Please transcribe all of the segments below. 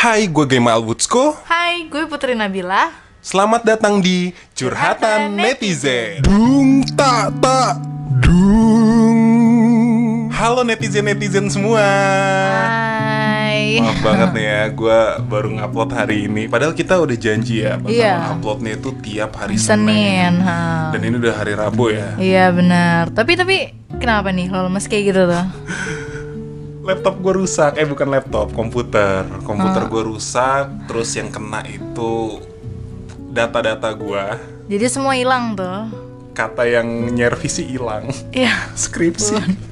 Hai, gue Gema Alwutsko. Hai, gue Putri Nabila. Selamat datang di Curhatan Netizen. Dung tak tak dung. Halo netizen-netizen semua. Hai. Maaf banget nih ya, gue baru ngupload hari ini. Padahal kita udah janji ya bakal uploadnya itu tiap hari Senin. Dan ini udah hari Rabu ya. Iya benar. Tapi kenapa nih lo lemes kayak gitu tuh? Laptop gue rusak, komputer gue rusak, terus yang kena itu data-data gue. Jadi semua hilang tuh. Kata yang nyervisi hilang. Iya. Skripsi gue hilang.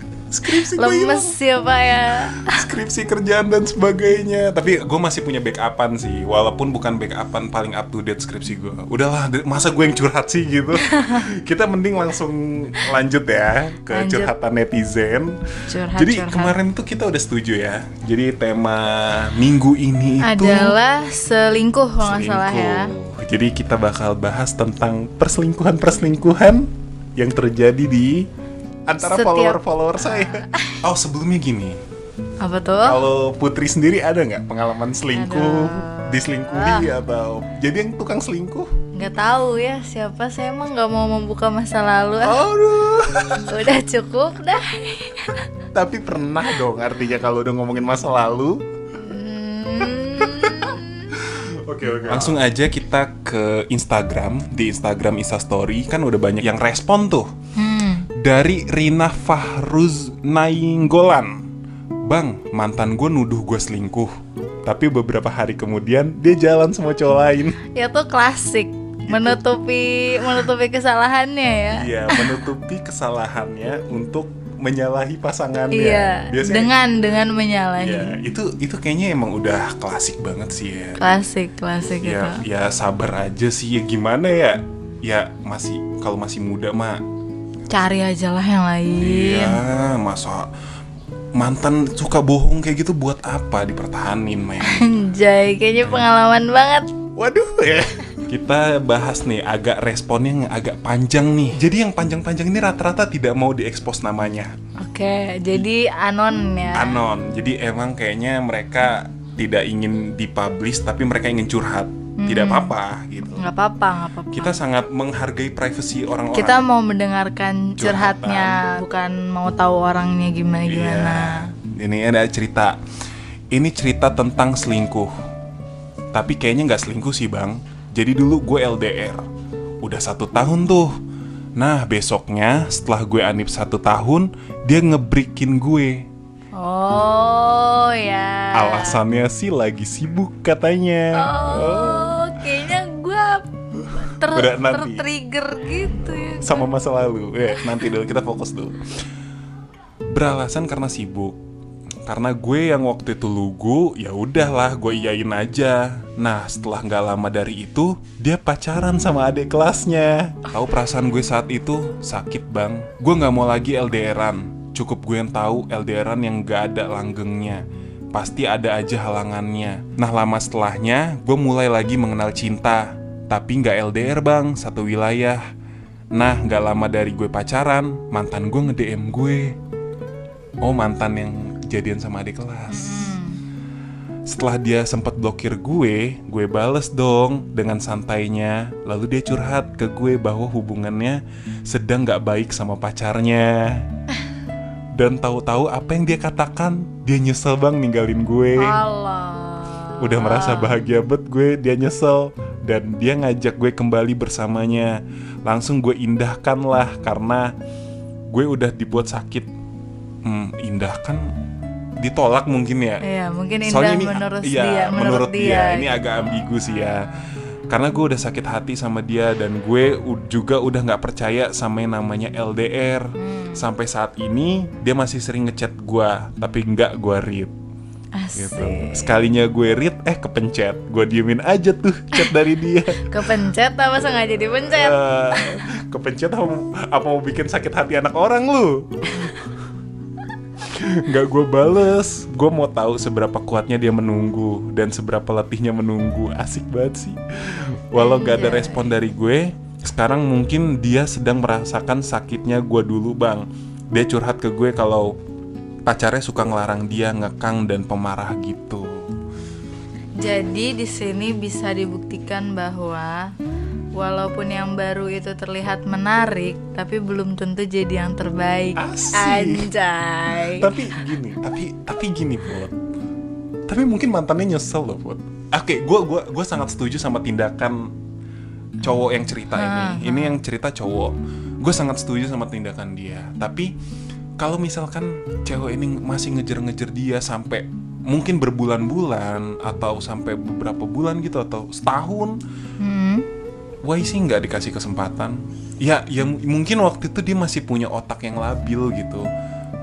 Lemes ya Pak ya. Skripsi kerjaan dan sebagainya. Tapi gue masih punya backupan sih, walaupun bukan backupan paling up to date skripsi gue. Udahlah, masa gue yang curhat sih gitu. Kita mending langsung lanjut ya ke curhatan netizen. Jadi kemarin tuh kita udah setuju ya. Jadi tema minggu ini itu adalah selingkuh kalau nggak salah ya. Jadi kita bakal bahas tentang perselingkuhan yang terjadi di antara follower-follower saya. Oh sebelumnya gini. Apa tuh? Kalau Putri sendiri ada nggak pengalaman selingkuh, diselingkuhi atau jadi yang tukang selingkuh? Nggak tahu ya siapa. Saya emang nggak mau membuka masa lalu. Aduh. Udah cukup dah. Tapi pernah dong artinya kalau udah ngomongin masa lalu. Okay. Langsung aja kita ke Instagram. Di Instagram Instastory kan udah banyak yang respon tuh. Dari Rina Fahruz Nainggolan. Bang, mantan gue nuduh gue selingkuh, tapi beberapa hari kemudian dia jalan sama cowok lain. Ya tuh klasik gitu. Menutupi kesalahannya ya. Iya, menutupi kesalahannya untuk menyalahi pasangannya. Iya, biasanya, dengan menyalahi. Iya, itu kayaknya emang udah klasik banget sih ya. Klasik ya, gitu. Ya sabar aja sih ya, gimana ya. Ya kalau masih muda mah cari aja lah yang lain. Iya, masa mantan suka bohong kayak gitu buat apa dipertahanin, men? Anjay, kayaknya pengalaman banget. Waduh ya. Kita bahas nih agak responnya yang agak panjang nih. Jadi yang panjang-panjang ini rata-rata tidak mau diekspos namanya. Oke, jadi anon ya. Anon. Jadi emang kayaknya mereka tidak ingin dipublish tapi mereka ingin curhat. Tidak apa-apa gitu. Nggak apa-apa. Kita sangat menghargai privasi orang-orang. Kita mau mendengarkan curhatnya, bukan mau tahu orangnya gimana. Yeah. Ini ada cerita. Ini cerita tentang selingkuh. Tapi kayaknya nggak selingkuh sih bang. Jadi dulu gue LDR. Udah 1 tahun tuh. Nah besoknya setelah gue anniv 1 tahun, dia ngebreakin gue. Oh ya. Alasannya sih lagi sibuk katanya. Oh. Kayaknya gue tertrigger gitu ya. Sama masa lalu ya, nanti dulu kita fokus dulu. Beralasan karena sibuk. Karena gue yang waktu itu lugu, ya udahlah gue iyain aja. Nah setelah gak lama dari itu, dia pacaran sama adik kelasnya. Tahu perasaan gue saat itu? Sakit bang. Gue gak mau lagi LDRan. Cukup gue yang tahu LDRan yang gak ada langgengnya. Pasti ada aja halangannya. Nah lama setelahnya, gue mulai lagi mengenal cinta. Tapi gak LDR bang, satu wilayah. Nah gak lama dari gue pacaran, mantan gue nge-DM gue. Oh mantan yang jadian sama adik kelas. Setelah dia sempat blokir gue bales dong dengan santainya. Lalu dia curhat ke gue bahwa hubungannya sedang gak baik sama pacarnya. Dan tahu-tahu apa yang dia katakan, dia nyesel bang ninggalin gue. Allah. Udah merasa bahagia bet gue, dia nyesel. Dan dia ngajak gue kembali bersamanya. Langsung gue indahkan lah, karena gue udah dibuat sakit. Indahkan? Ditolak mungkin ya? Iya, mungkin indah ini, menurut dia. Ini agak ambigu sih ya. Karena gue udah sakit hati sama dia. Dan gue juga udah gak percaya sama yang namanya LDR. Sampai saat ini dia masih sering ngechat gue, tapi enggak gue read gitu. Sekalinya gue read, kepencet. Gue diemin aja tuh chat dari dia. Kepencet apa sengaja dipencet? Kepencet apa mau bikin sakit hati anak orang lu? Enggak gue bales. Gue mau tahu seberapa kuatnya dia menunggu dan seberapa letihnya menunggu. Asik banget sih. Walau gak ada respon dari gue, sekarang mungkin dia sedang merasakan sakitnya gue dulu bang. Dia curhat ke gue kalau pacarnya suka ngelarang dia, ngekang dan pemarah gitu. Jadi di sini bisa dibuktikan bahwa walaupun yang baru itu terlihat menarik, tapi belum tentu jadi yang terbaik. Asik. Anjay. Tapi gini, Put. Tapi mungkin mantannya nyesel loh, Put. Oke, gue sangat setuju sama tindakan cowok yang cerita ini. Ini yang cerita cowok. Gue sangat setuju sama tindakan dia. Tapi kalau misalkan cewek ini masih ngejar-ngejar dia sampai mungkin berbulan-bulan atau sampai beberapa bulan gitu atau setahun, why sih nggak dikasih kesempatan? Ya mungkin waktu itu dia masih punya otak yang labil gitu,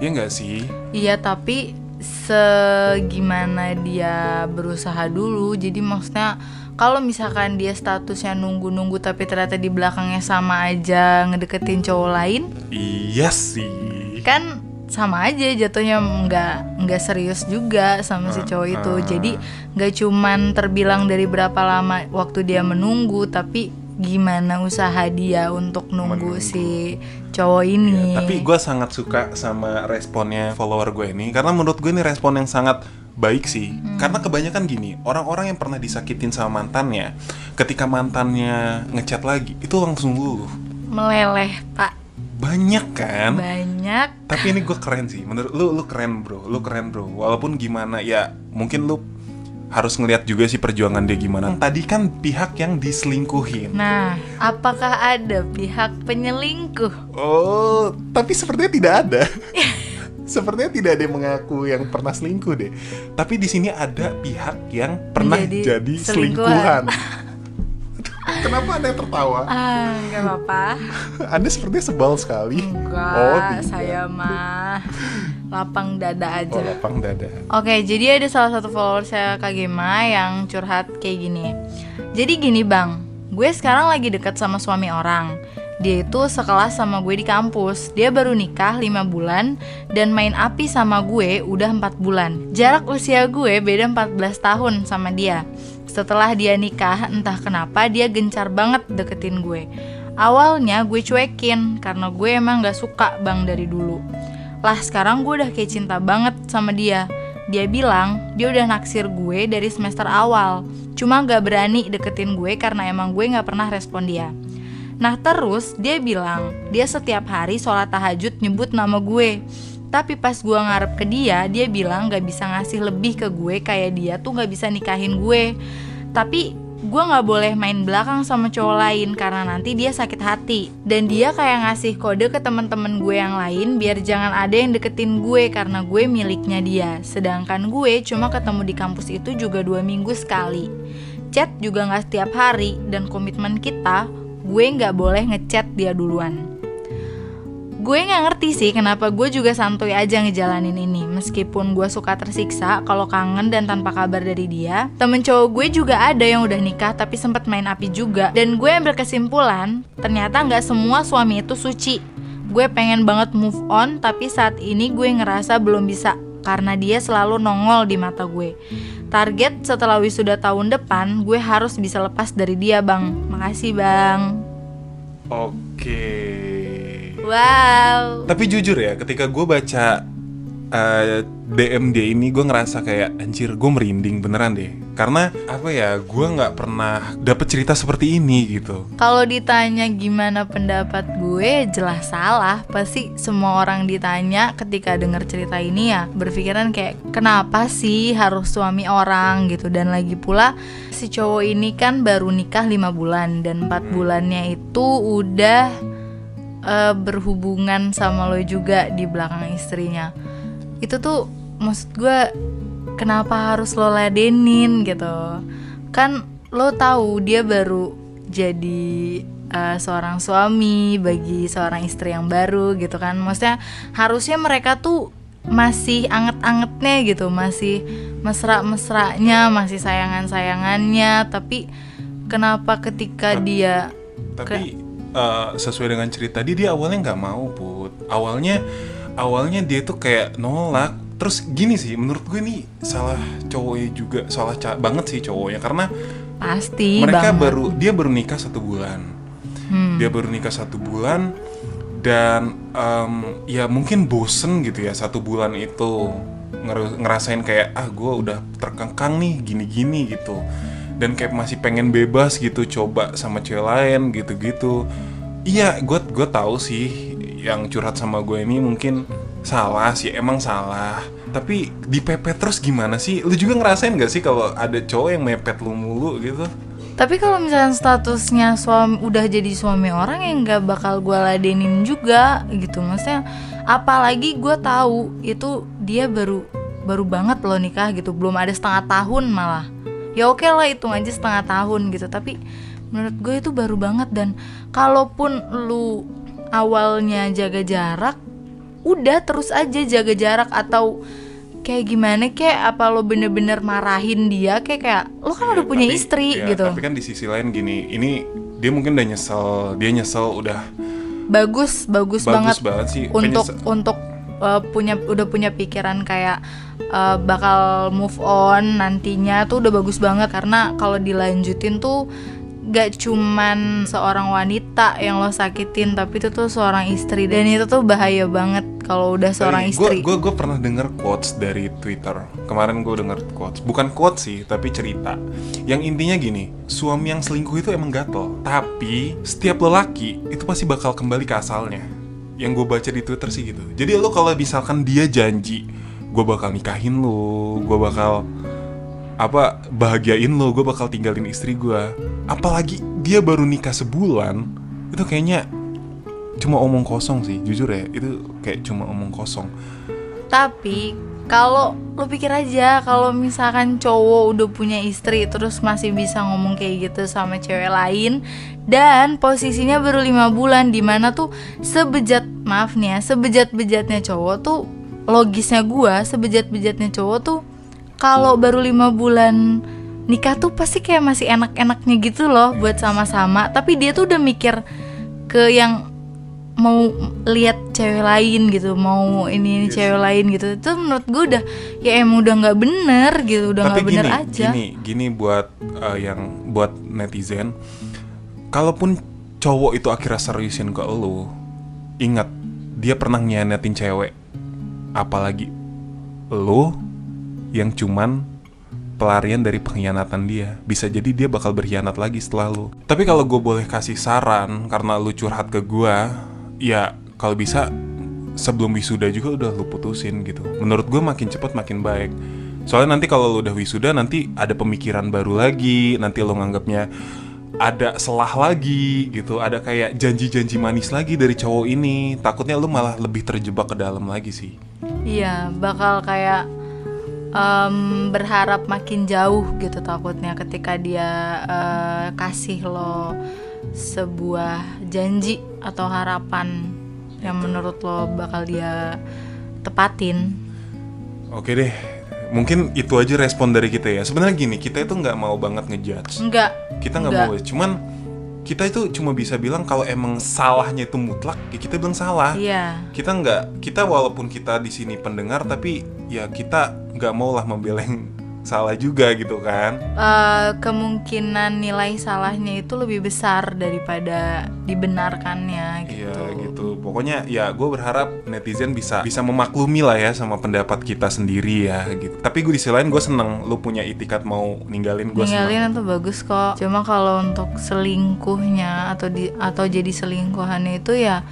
ya nggak sih? Iya, tapi segimana dia berusaha dulu. Jadi maksudnya kalau misalkan dia statusnya nunggu-nunggu tapi ternyata di belakangnya sama aja ngedeketin cowok lain, iya sih, kan sama aja jatuhnya, nggak serius juga sama si cowok itu. Jadi nggak cuman terbilang dari berapa lama waktu dia menunggu, tapi gimana usaha dia untuk nunggu si cowok ini. Ya, tapi gue sangat suka sama responnya follower gue ini, karena menurut gue ini respon yang sangat baik sih. Karena kebanyakan gini, orang-orang yang pernah disakitin sama mantannya, ketika mantannya ngechat lagi, itu langsung meleleh, Pak. Banyak kan? Banyak. Tapi ini gue keren sih. Menurut lu keren bro. Walaupun gimana ya, mungkin lu harus ngelihat juga sih perjuangan dia gimana. Tadi kan pihak yang diselingkuhin. Nah, apakah ada pihak penyelingkuh? Oh, tapi sepertinya tidak ada. Sepertinya tidak ada yang mengaku yang pernah selingkuh deh. Tapi di sini ada pihak yang pernah jadi selingkuhan. Kenapa Anda tertawa? Enggak apa-apa. Anda sepertinya sebal sekali. Enggak, saya mah lapang dada aja. Oh, lapang dada. Oke, jadi ada salah satu follower saya, Kak Gema, yang curhat kayak gini. Jadi gini, Bang, gue sekarang lagi dekat sama suami orang. Dia itu sekelas sama gue di kampus. Dia baru nikah 5 bulan dan main api sama gue udah 4 bulan. Jarak usia gue beda 14 tahun sama dia. Setelah dia nikah, entah kenapa dia gencar banget deketin gue. Awalnya gue cuekin karena gue emang gak suka Bang dari dulu. Lah sekarang gue udah kayak cinta banget sama dia. Dia bilang dia udah naksir gue dari semester awal, cuma gak berani deketin gue karena emang gue gak pernah respon dia. Nah terus dia bilang dia setiap hari sholat tahajud nyebut nama gue. Tapi pas gue ngarep ke dia, dia bilang gak bisa ngasih lebih ke gue, kayak dia tuh gak bisa nikahin gue. Tapi gue gak boleh main belakang sama cowok lain karena nanti dia sakit hati. Dan dia kayak ngasih kode ke teman-teman gue yang lain biar jangan ada yang deketin gue karena gue miliknya dia. Sedangkan gue cuma ketemu di kampus itu juga 2 minggu sekali. Chat juga gak setiap hari, dan komitmen kita gue gak boleh ngechat dia duluan. Gue gak ngerti sih kenapa gue juga santuy aja ngejalanin ini. Meskipun gue suka tersiksa kalau kangen dan tanpa kabar dari dia. Temen cowok gue juga ada yang udah nikah tapi sempat main api juga. Dan gue yang berkesimpulan, ternyata gak semua suami itu suci. Gue pengen banget move on, tapi saat ini gue ngerasa belum bisa karena dia selalu nongol di mata gue. Target setelah wisuda tahun depan, gue harus bisa lepas dari dia, Bang. Makasih, Bang. Oke. Wow. Tapi jujur ya, ketika gue baca DM dia ini, gue ngerasa kayak anjir, gue merinding beneran deh. Karena apa ya, gue nggak pernah dapet cerita seperti ini gitu. Kalau ditanya gimana pendapat gue, jelas salah. Pasti semua orang ditanya ketika dengar cerita ini ya berpikiran kayak kenapa sih harus suami orang gitu. Dan lagi pula si cowok ini kan baru nikah 5 bulan dan 4 bulannya itu udah berhubungan sama lo juga di belakang istrinya. Itu tuh maksud gue, kenapa harus lo ladenin gitu? Kan lo tahu dia baru jadi seorang suami bagi seorang istri yang baru gitu kan. Maksudnya harusnya mereka tuh masih anget-angetnya gitu, masih mesra-mesranya, masih sayangan-sayangannya. Tapi kenapa ketika dia sesuai dengan cerita dia awalnya nggak mau, Put. Awalnya dia tuh kayak nolak. Terus gini sih, menurut gue nih salah cowoknya juga, salah banget sih cowoknya, karena pasti mereka banget. Dia baru nikah 1 bulan. Dia baru nikah 1 bulan dan ya mungkin bosen gitu ya 1 bulan itu. ngerasain kayak gue udah terkekang nih gini-gini gitu, dan kayak masih pengen bebas gitu, coba sama cewek lain gitu-gitu. Iya, gue tahu sih yang curhat sama gue ini mungkin salah sih, emang salah. Tapi dipepet terus gimana sih? Lu juga ngerasain gak sih kalau ada cowok yang mepet lu mulu gitu? Tapi kalau misalnya statusnya suami, udah jadi suami orang, yang gak bakal gue ladenin juga gitu. Maksudnya apalagi gue tahu itu dia baru banget loh nikah gitu, belum ada setengah tahun malah. Ya oke lah, hitung aja setengah tahun gitu. Tapi menurut gue itu baru banget, dan kalaupun lu awalnya jaga jarak, udah terus aja jaga jarak. Atau kayak gimana, kayak apa, lo bener-bener marahin dia kayak lo kan udah punya istri ya, gitu. Tapi kan di sisi lain gini, ini dia mungkin udah nyesel, dia nyesel udah. Bagus banget sih untuk udah punya pikiran kayak bakal move on nantinya tuh udah bagus banget. Karena kalau dilanjutin tuh gak cuman seorang wanita yang lo sakitin, tapi itu tuh seorang istri, dan itu tuh bahaya banget kalau udah seorang istri. Gue pernah dengar quotes dari Twitter kemarin, gue dengar quotes, bukan quotes sih tapi cerita, yang intinya gini, suami yang selingkuh itu emang gatel, tapi setiap lelaki itu pasti bakal kembali ke asalnya. Yang gue baca di Twitter sih gitu. Jadi lo kalau misalkan dia janji, gue bakal nikahin lo, gue bakal bahagiain lo, gue bakal tinggalin istri gue, apalagi dia baru nikah sebulan, itu kayaknya cuma omong kosong sih, jujur ya, itu kayak cuma omong kosong. Tapi kalau lo pikir aja, kalau misalkan cowok udah punya istri terus masih bisa ngomong kayak gitu sama cewek lain, dan posisinya baru 5 bulan, dimana tuh sebejat-bejatnya cowok tuh, logisnya gue, sebejat-bejatnya cowok tuh kalau baru 5 bulan nikah tuh pasti kayak masih enak-enaknya gitu loh buat sama-sama. Tapi dia tuh udah mikir ke yang mau lihat cewek lain gitu, mau ini cewek lain gitu. Itu menurut gue udah, ya emang udah gak bener gitu, udah tapi gak bener aja. Tapi gini buat yang buat netizen, kalaupun cowok itu akhirnya seriusin ke lo, ingat dia pernah nyianatin cewek, apalagi lo yang cuman pelarian dari pengkhianatan dia. Bisa jadi dia bakal berkhianat lagi setelah lu. Tapi kalau gue boleh kasih saran, karena lu curhat ke gue, ya kalau bisa sebelum wisuda juga udah lu putusin gitu. Menurut gue makin cepet makin baik. Soalnya nanti kalau lu udah wisuda, nanti ada pemikiran baru lagi, nanti lu nganggapnya ada selah lagi gitu, ada kayak janji-janji manis lagi dari cowok ini. Takutnya lu malah lebih terjebak ke dalam lagi sih. Iya, bakal kayak berharap makin jauh gitu, takutnya ketika dia kasih lo sebuah janji atau harapan yang menurut lo bakal dia tepatin. Oke deh, mungkin itu aja respon dari kita ya. Sebenarnya gini, kita itu nggak mau banget ngejudge. Kita nggak mau. Cuman kita itu cuma bisa bilang kalau emang salahnya itu mutlak, ya kita bilang salah. Iya. Kita walaupun kita di sini pendengar, tapi ya kita nggak maulah membeleng salah juga gitu kan. Kemungkinan nilai salahnya itu lebih besar daripada dibenarkannya gitu. Iya gitu. Pokoknya ya gue berharap netizen bisa memaklumi lah ya sama pendapat kita sendiri ya gitu. Tapi gue di sisi lain gue seneng lu punya itikad mau ninggalin, gue seneng. Ninggalin itu bagus kok. Cuma kalau untuk selingkuhnya atau jadi selingkuhannya itu ya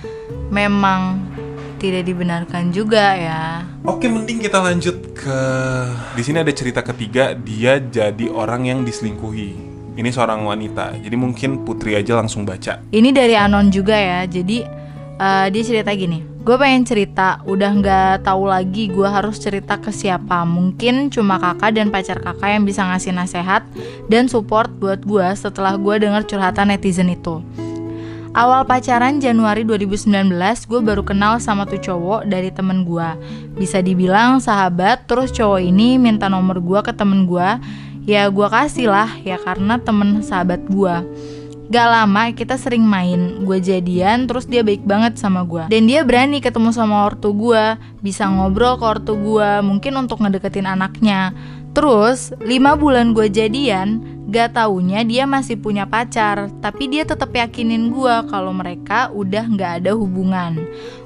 memang tidak dibenarkan juga ya. Oke, mending kita lanjut ke, di sini ada cerita ketiga, dia jadi orang yang diselingkuhi. Ini seorang wanita, jadi mungkin Putri aja langsung baca. Ini dari Anon juga ya. Jadi dia cerita gini, gue pengen cerita, udah nggak tahu lagi gue harus cerita ke siapa. Mungkin cuma kakak dan pacar kakak yang bisa ngasih nasihat dan support buat gue setelah gue dengar curhatan netizen itu. Awal pacaran Januari 2019, gue baru kenal sama tuh cowok dari temen gue. Bisa dibilang sahabat, terus cowok ini minta nomor gue ke temen gue. Ya gue kasih lah, ya karena temen sahabat gue. Gak lama kita sering main, gue jadian, terus dia baik banget sama gue. Dan dia berani ketemu sama ortu gue, bisa ngobrol ke ortu gue, mungkin untuk ngedeketin anaknya. Terus, 5 bulan gue jadian, gak taunya dia masih punya pacar. Tapi dia tetap yakinin gue kalau mereka udah gak ada hubungan.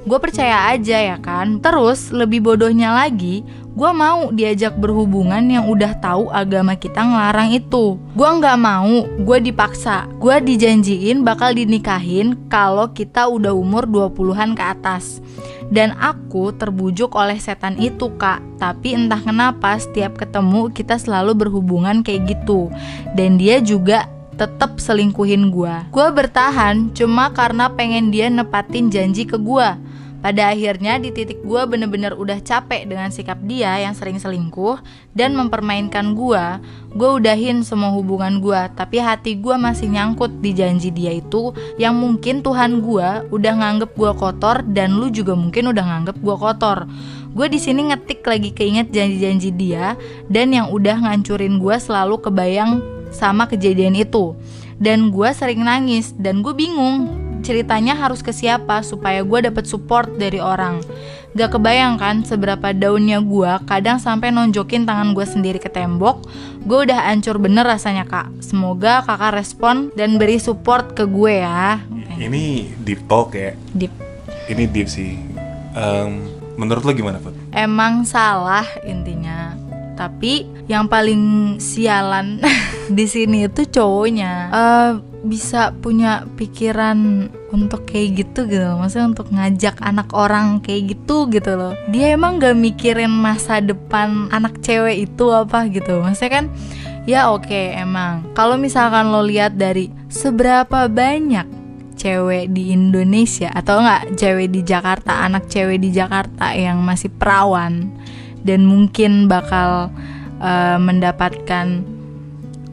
Gue percaya aja ya kan. Terus lebih bodohnya lagi, Gue mau diajak berhubungan yang udah tahu agama kita ngelarang itu. Gue nggak mau, gue dipaksa. Gue dijanjiin bakal dinikahin kalau kita udah umur 20-an ke atas. Dan aku terbujuk oleh setan itu, Kak. Tapi entah kenapa setiap ketemu kita selalu berhubungan kayak gitu. Dan dia juga tetap selingkuhin gue. Gue bertahan cuma karena pengen dia nepatin janji ke gue. Pada akhirnya di titik gue bener-bener udah capek dengan sikap dia yang sering selingkuh dan mempermainkan gue udahin semua hubungan gue, tapi hati gue masih nyangkut di janji dia itu yang mungkin Tuhan gue udah nganggep gue kotor dan lu juga mungkin udah nganggep gue kotor. Gue di sini ngetik lagi keinget janji-janji dia dan yang udah ngancurin gue selalu kebayang sama kejadian itu. Dan gue sering nangis dan gue bingung ceritanya harus ke siapa supaya gue dapet support dari orang. Gak kebayangkan seberapa daunnya gue, kadang sampai nonjokin tangan gue sendiri ke tembok. Gue udah hancur bener rasanya, Kak. Semoga kakak respon dan beri support ke gue ya. Ini deep talk ya. Deep. Ini deep sih. Menurut lo gimana, Put? Emang salah intinya. Tapi yang paling sialan di sini itu cowoknya. Bisa punya pikiran untuk kayak gitu gitu loh. Maksudnya untuk ngajak anak orang kayak gitu gitu loh. Dia emang gak mikirin masa depan anak cewek itu apa gitu. Maksudnya kan ya oke, emang kalau misalkan lo lihat dari seberapa banyak cewek di Indonesia atau enggak cewek di Jakarta, anak cewek di Jakarta yang masih perawan dan mungkin bakal mendapatkan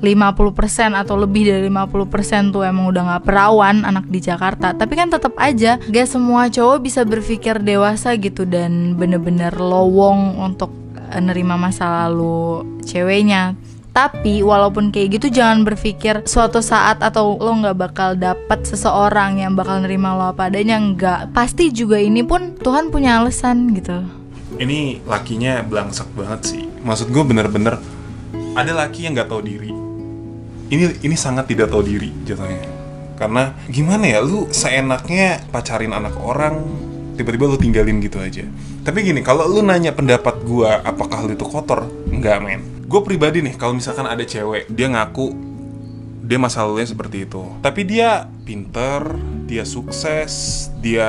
50% atau lebih dari 50% tuh emang udah gak perawan anak di Jakarta. Tapi kan tetap aja gak semua cowok bisa berpikir dewasa gitu dan bener-bener lowong untuk nerima masa lalu ceweknya. Tapi walaupun kayak gitu jangan berpikir suatu saat atau lo gak bakal dapet seseorang yang bakal nerima lo apa adanya. Enggak, pasti juga ini pun Tuhan punya alasan gitu. Ini lakinya belangsak banget sih. Maksud gue bener-bener ada laki yang gak tahu diri. Ini sangat tidak tahu diri jatuhnya. Karena gimana ya, lu seenaknya pacarin anak orang, tiba-tiba lu tinggalin gitu aja. Tapi gini, kalau lu nanya pendapat gua apakah lu itu kotor? Enggak, men. Gua pribadi nih, kalau misalkan ada cewek, dia ngaku dia masa lalunya seperti itu, tapi dia pinter, dia sukses, dia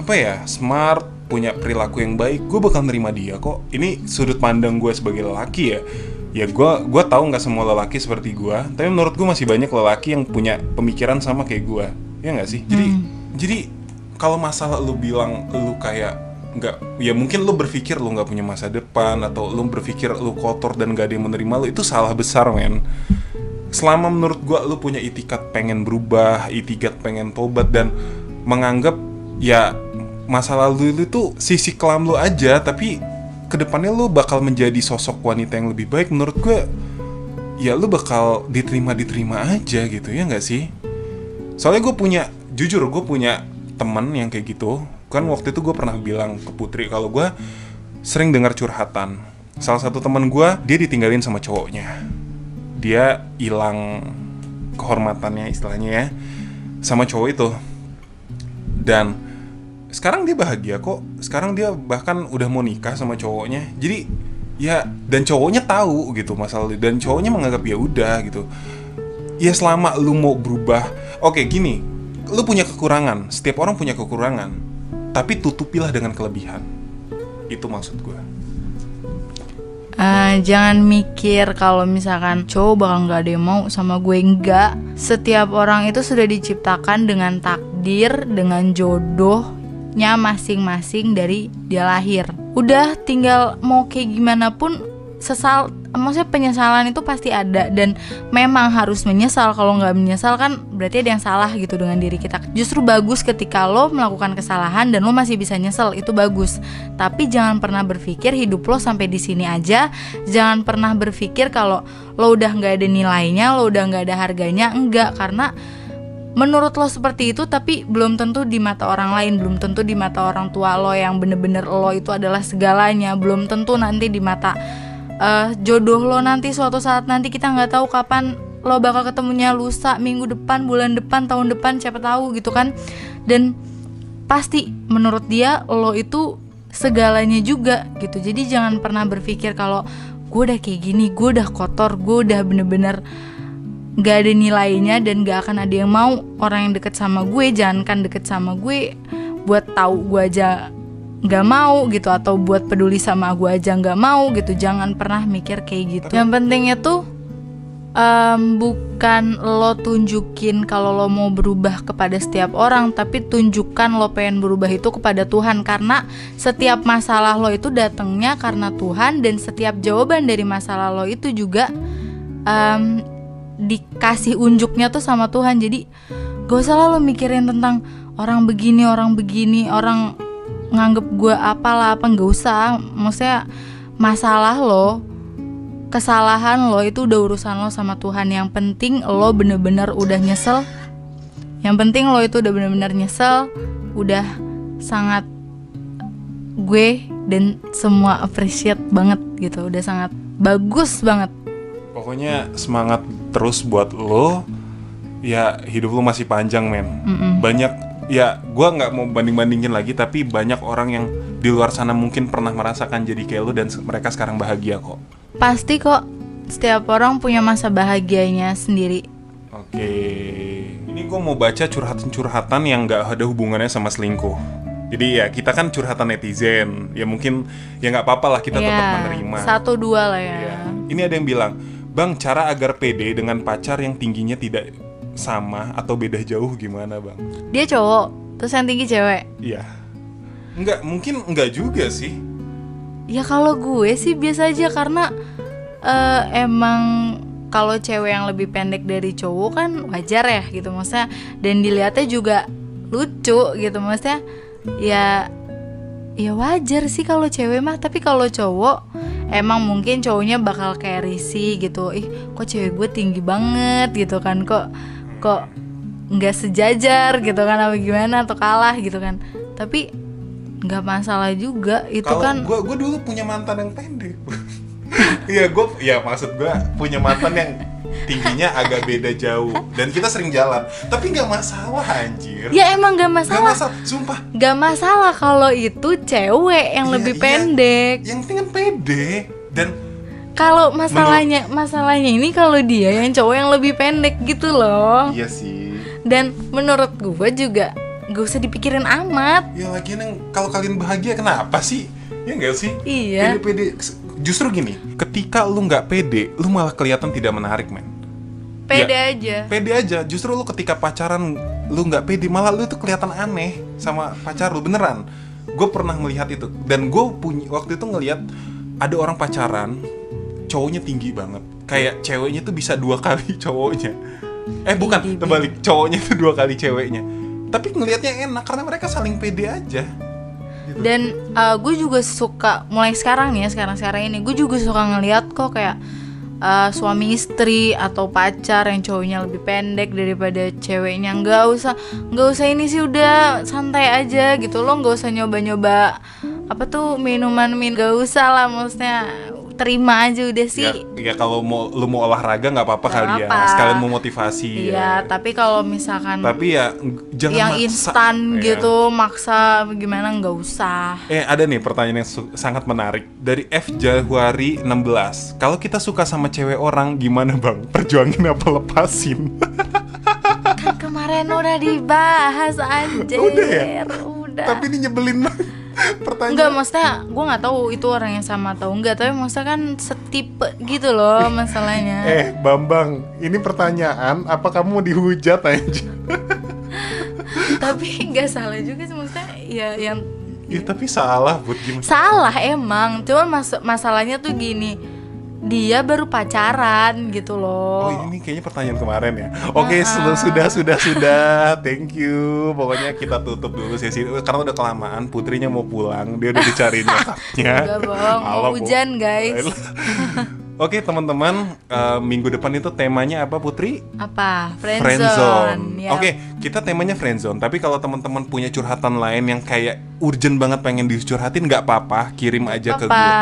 apa ya, smart, punya perilaku yang baik, gua bakal nerima dia kok. Ini sudut pandang gua sebagai lelaki ya. Ya gue tahu nggak semua lelaki seperti gue, tapi menurut gue masih banyak lelaki yang punya pemikiran sama kayak gue, ya nggak sih? Jadi kalau masalah lu bilang lu kayak nggak, ya mungkin lu berpikir lu nggak punya masa depan atau lu berpikir lu kotor dan gak ada yang menerima lu, itu salah besar, men. Selama menurut gue lu punya itikat pengen berubah, itikat pengen tobat dan menganggap ya masa lalu lu itu sisi kelam lu aja, tapi kedepannya lu bakal menjadi sosok wanita yang lebih baik. Menurut gue ya lu bakal diterima aja gitu, ya nggak sih? Soalnya gue punya temen yang kayak gitu. Kan waktu itu gue pernah bilang ke Putri kalau gue sering dengar curhatan salah satu temen gue, dia ditinggalin sama cowoknya, dia hilang kehormatannya istilahnya ya sama cowok itu. Dan sekarang dia bahagia kok. Sekarang dia bahkan udah mau nikah sama cowoknya. Jadi ya, dan cowoknya tahu gitu masalah, dan cowoknya menganggap ya udah gitu. Ya selama lu mau berubah, oke gini, lu punya kekurangan. Setiap orang punya kekurangan, tapi tutupilah dengan kelebihan. Itu maksud gue. Jangan mikir kalau misalkan cowok bakal gak ada yang mau sama gue. Enggak. Setiap orang itu sudah diciptakan dengan takdir, dengan jodoh masing-masing dari dia lahir. Udah tinggal mau kayak gimana pun maksudnya penyesalan itu pasti ada, dan memang harus menyesal. Kalau nggak menyesal kan berarti ada yang salah gitu dengan diri kita. Justru bagus ketika lo melakukan kesalahan dan lo masih bisa nyesel, itu bagus. Tapi jangan pernah berpikir hidup lo sampai di sini aja. Jangan pernah berpikir kalau lo udah nggak ada nilainya, lo udah nggak ada harganya. Enggak, karena menurut lo seperti itu, tapi belum tentu di mata orang lain, belum tentu di mata orang tua lo yang bener-bener lo itu adalah segalanya, belum tentu nanti di mata jodoh lo nanti suatu saat nanti. Kita nggak tahu kapan lo bakal ketemunya, lusa, minggu depan, bulan depan, tahun depan, siapa tahu gitu kan. Dan pasti menurut dia lo itu segalanya juga gitu. Jadi jangan pernah berpikir kalau gue udah kayak gini, gue udah kotor, gue udah bener-bener gak ada nilainya dan gak akan ada yang mau orang yang deket sama gue. Jangankan deket sama gue, buat tahu gue aja gak mau gitu, atau buat peduli sama gue aja gak mau gitu. Jangan pernah mikir kayak gitu. Yang pentingnya tuh bukan lo tunjukin kalau lo mau berubah kepada setiap orang, tapi tunjukkan lo pengen berubah itu kepada Tuhan. Karena setiap masalah lo itu datangnya karena Tuhan, dan setiap jawaban dari masalah lo itu juga dikasih unjuknya tuh sama Tuhan. Jadi gak usah lah lo mikirin tentang orang begini, orang nganggep gue apalah apa. Gak usah, maksudnya masalah lo, kesalahan lo itu udah urusan lo sama Tuhan. Yang penting lo bener-bener udah nyesel, yang penting lo itu udah bener-bener nyesel, udah sangat gue dan semua appreciate banget gitu, udah sangat bagus banget. Pokoknya semangat terus buat lo. Ya hidup lo masih panjang men. Banyak, ya gue gak mau banding-bandingin lagi, tapi banyak orang yang di luar sana mungkin pernah merasakan jadi kayak lo, dan mereka sekarang bahagia kok. Pasti kok, setiap orang punya masa bahagianya sendiri. Oke. Ini gue mau baca curhatan-curhatan yang gak ada hubungannya sama selingkuh. Jadi ya kita kan curhatan netizen, ya mungkin ya gak apa-apa lah kita tetap menerima. Satu dua lah ya. Ini ada yang bilang, Bang, cara agar pede dengan pacar yang tingginya tidak sama atau beda jauh gimana, Bang? Dia cowok, terus yang tinggi cewek? Iya. Enggak, mungkin enggak juga sih. Ya kalau gue sih biasa aja, karena emang kalau cewek yang lebih pendek dari cowok kan wajar ya gitu, maksudnya. Dan dilihatnya juga lucu gitu, maksudnya. Ya wajar sih kalau cewek mah, tapi kalau cowok emang mungkin cowoknya bakal kayak risih gitu. Ih, kok cewek gue tinggi banget gitu kan, Kok gak sejajar gitu kan, apa gimana, atau kalah gitu kan. Tapi gak masalah juga itu. Kalo kan gue dulu punya mantan yang pendek. Ya maksud gue punya mantan yang tingginya agak beda jauh, dan kita sering jalan. Tapi gak masalah anjir. Ya emang gak masalah, sumpah. Gak masalah kalau itu cewek yang lebih pendek. Yang penting kan pede. Dan kalau masalahnya ini kalau dia yang cowok yang lebih pendek gitu loh. Iya sih. Dan menurut gue juga gak usah dipikirin amat. Ya lagian yang kalau kalian bahagia kenapa sih? Ya gak sih? Iya. Pede-pede. Justru gini, ketika lu gak pede, lu malah kelihatan tidak menarik men. Pede aja. Justru lu ketika pacaran lu gak pede, malah lu tuh kelihatan aneh sama pacar lu, beneran. Gue pernah melihat itu. Dan gue waktu itu ngelihat ada orang pacaran, cowoknya tinggi banget, kayak ceweknya tuh bisa 2 kali cowoknya. Bukan, terbalik, cowoknya tuh 2 kali ceweknya. Tapi ngelihatnya enak karena mereka saling pede aja gitu. Dan gue juga suka, mulai sekarang nih ya, sekarang ini gue juga suka ngelihat kok kayak suami istri atau pacar yang cowoknya lebih pendek daripada ceweknya. Nggak usah ini sih, udah santai aja gitu. Lo nggak usah nyoba apa tuh minuman, nggak usah lah, maksudnya terima aja udah sih. Ya kalau lu mau olahraga nggak apa-apa kali ya, sekalian mau motivasi. Iya, tapi kalau misalkan tapi ya jangan yang instan gitu, maksa gimana, nggak usah. Ada nih pertanyaan yang sangat menarik dari F Januari 16. Kalau kita suka sama cewek orang gimana bang? Perjuangin apa lepasin? Kan kemarin udah dibahas anjir. Udah. Tapi ini nyebelin banget. Pertanyaan. Enggak, maksudnya gue gak tahu itu orang yang sama atau enggak, tapi maksudnya kan setipe gitu loh masalahnya. Bambang, ini pertanyaan apa kamu mau dihujat aja? Tapi gak salah juga sih, maksudnya tapi salah buat gimana? Salah emang, cuman masalahnya tuh gini, dia baru pacaran gitu loh. Ini kayaknya pertanyaan kemarin ya. Oke, sudah. Thank you. Pokoknya kita tutup dulu sesi karena udah kelamaan. Putrinya mau pulang, dia udah dicariin nyokapnya. Enggak bohong, mau hujan guys. Oke, teman-teman, minggu depan itu temanya apa Putri? Apa? Friendzone. Ya. Oke, kita temanya friendzone. Tapi kalau teman-teman punya curhatan lain yang kayak urgent banget pengen dicurhatin, nggak apa-apa, kirim aja ke gue.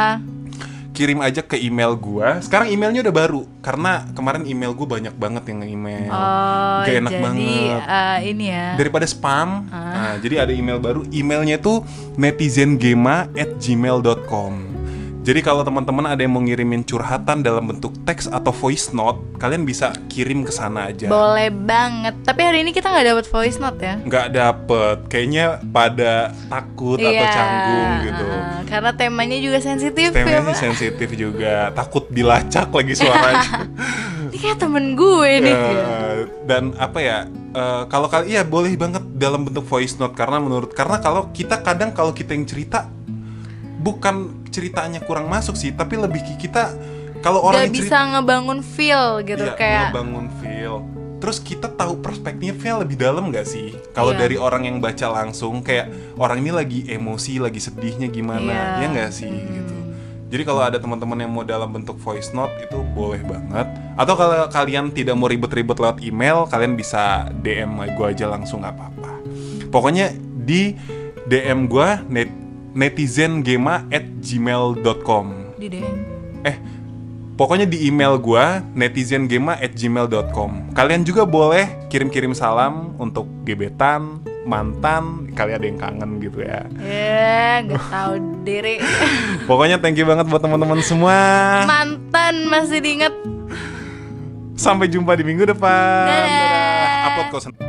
kirim aja ke email gua. Sekarang emailnya udah baru karena kemarin email gua banyak banget yang email. Oh, gak enak jadi, banget. Ini ya. Daripada spam. Nah, jadi ada email baru. Emailnya itu netizengema@gmail.com. Jadi kalau teman-teman ada yang mau ngirimin curhatan dalam bentuk teks atau voice note, kalian bisa kirim ke sana aja. Boleh banget. Tapi hari ini kita nggak dapet voice note ya? Nggak dapet. Kayaknya pada takut atau canggung gitu. Karena temanya juga sensitif. Temanya ya, sensitif juga. Takut dilacak lagi suaranya. Ini kayak temen gue nih. Dan apa ya? Kalau kali iya boleh banget dalam bentuk voice note karena menurut kalau kita kadang kalau kita yang cerita bukan ceritanya kurang masuk sih, tapi lebih kita kalau orang cerita bisa ngebangun feel gitu ya, kayak ngebangun feel. Terus kita tahu perspektifnya lebih dalam gak sih? Kalau dari orang yang baca langsung kayak orang ini lagi emosi, lagi sedihnya gimana, ya gak sih gitu. Jadi kalau ada teman-teman yang mau dalam bentuk voice note itu boleh banget. Atau kalau kalian tidak mau ribet-ribet lewat email, kalian bisa DM gue aja langsung, gak apa-apa. Pokoknya di DM gue netizengema@gmail.com. Di DM. Pokoknya di email gua netizengema@gmail.com. Kalian juga boleh kirim-kirim salam untuk gebetan, mantan, kali ada yang kangen gitu ya. Gak tahu diri. Pokoknya thank you banget buat teman-teman semua. Mantan masih diinget. Sampai jumpa di minggu depan. Dadah. Upload kosan.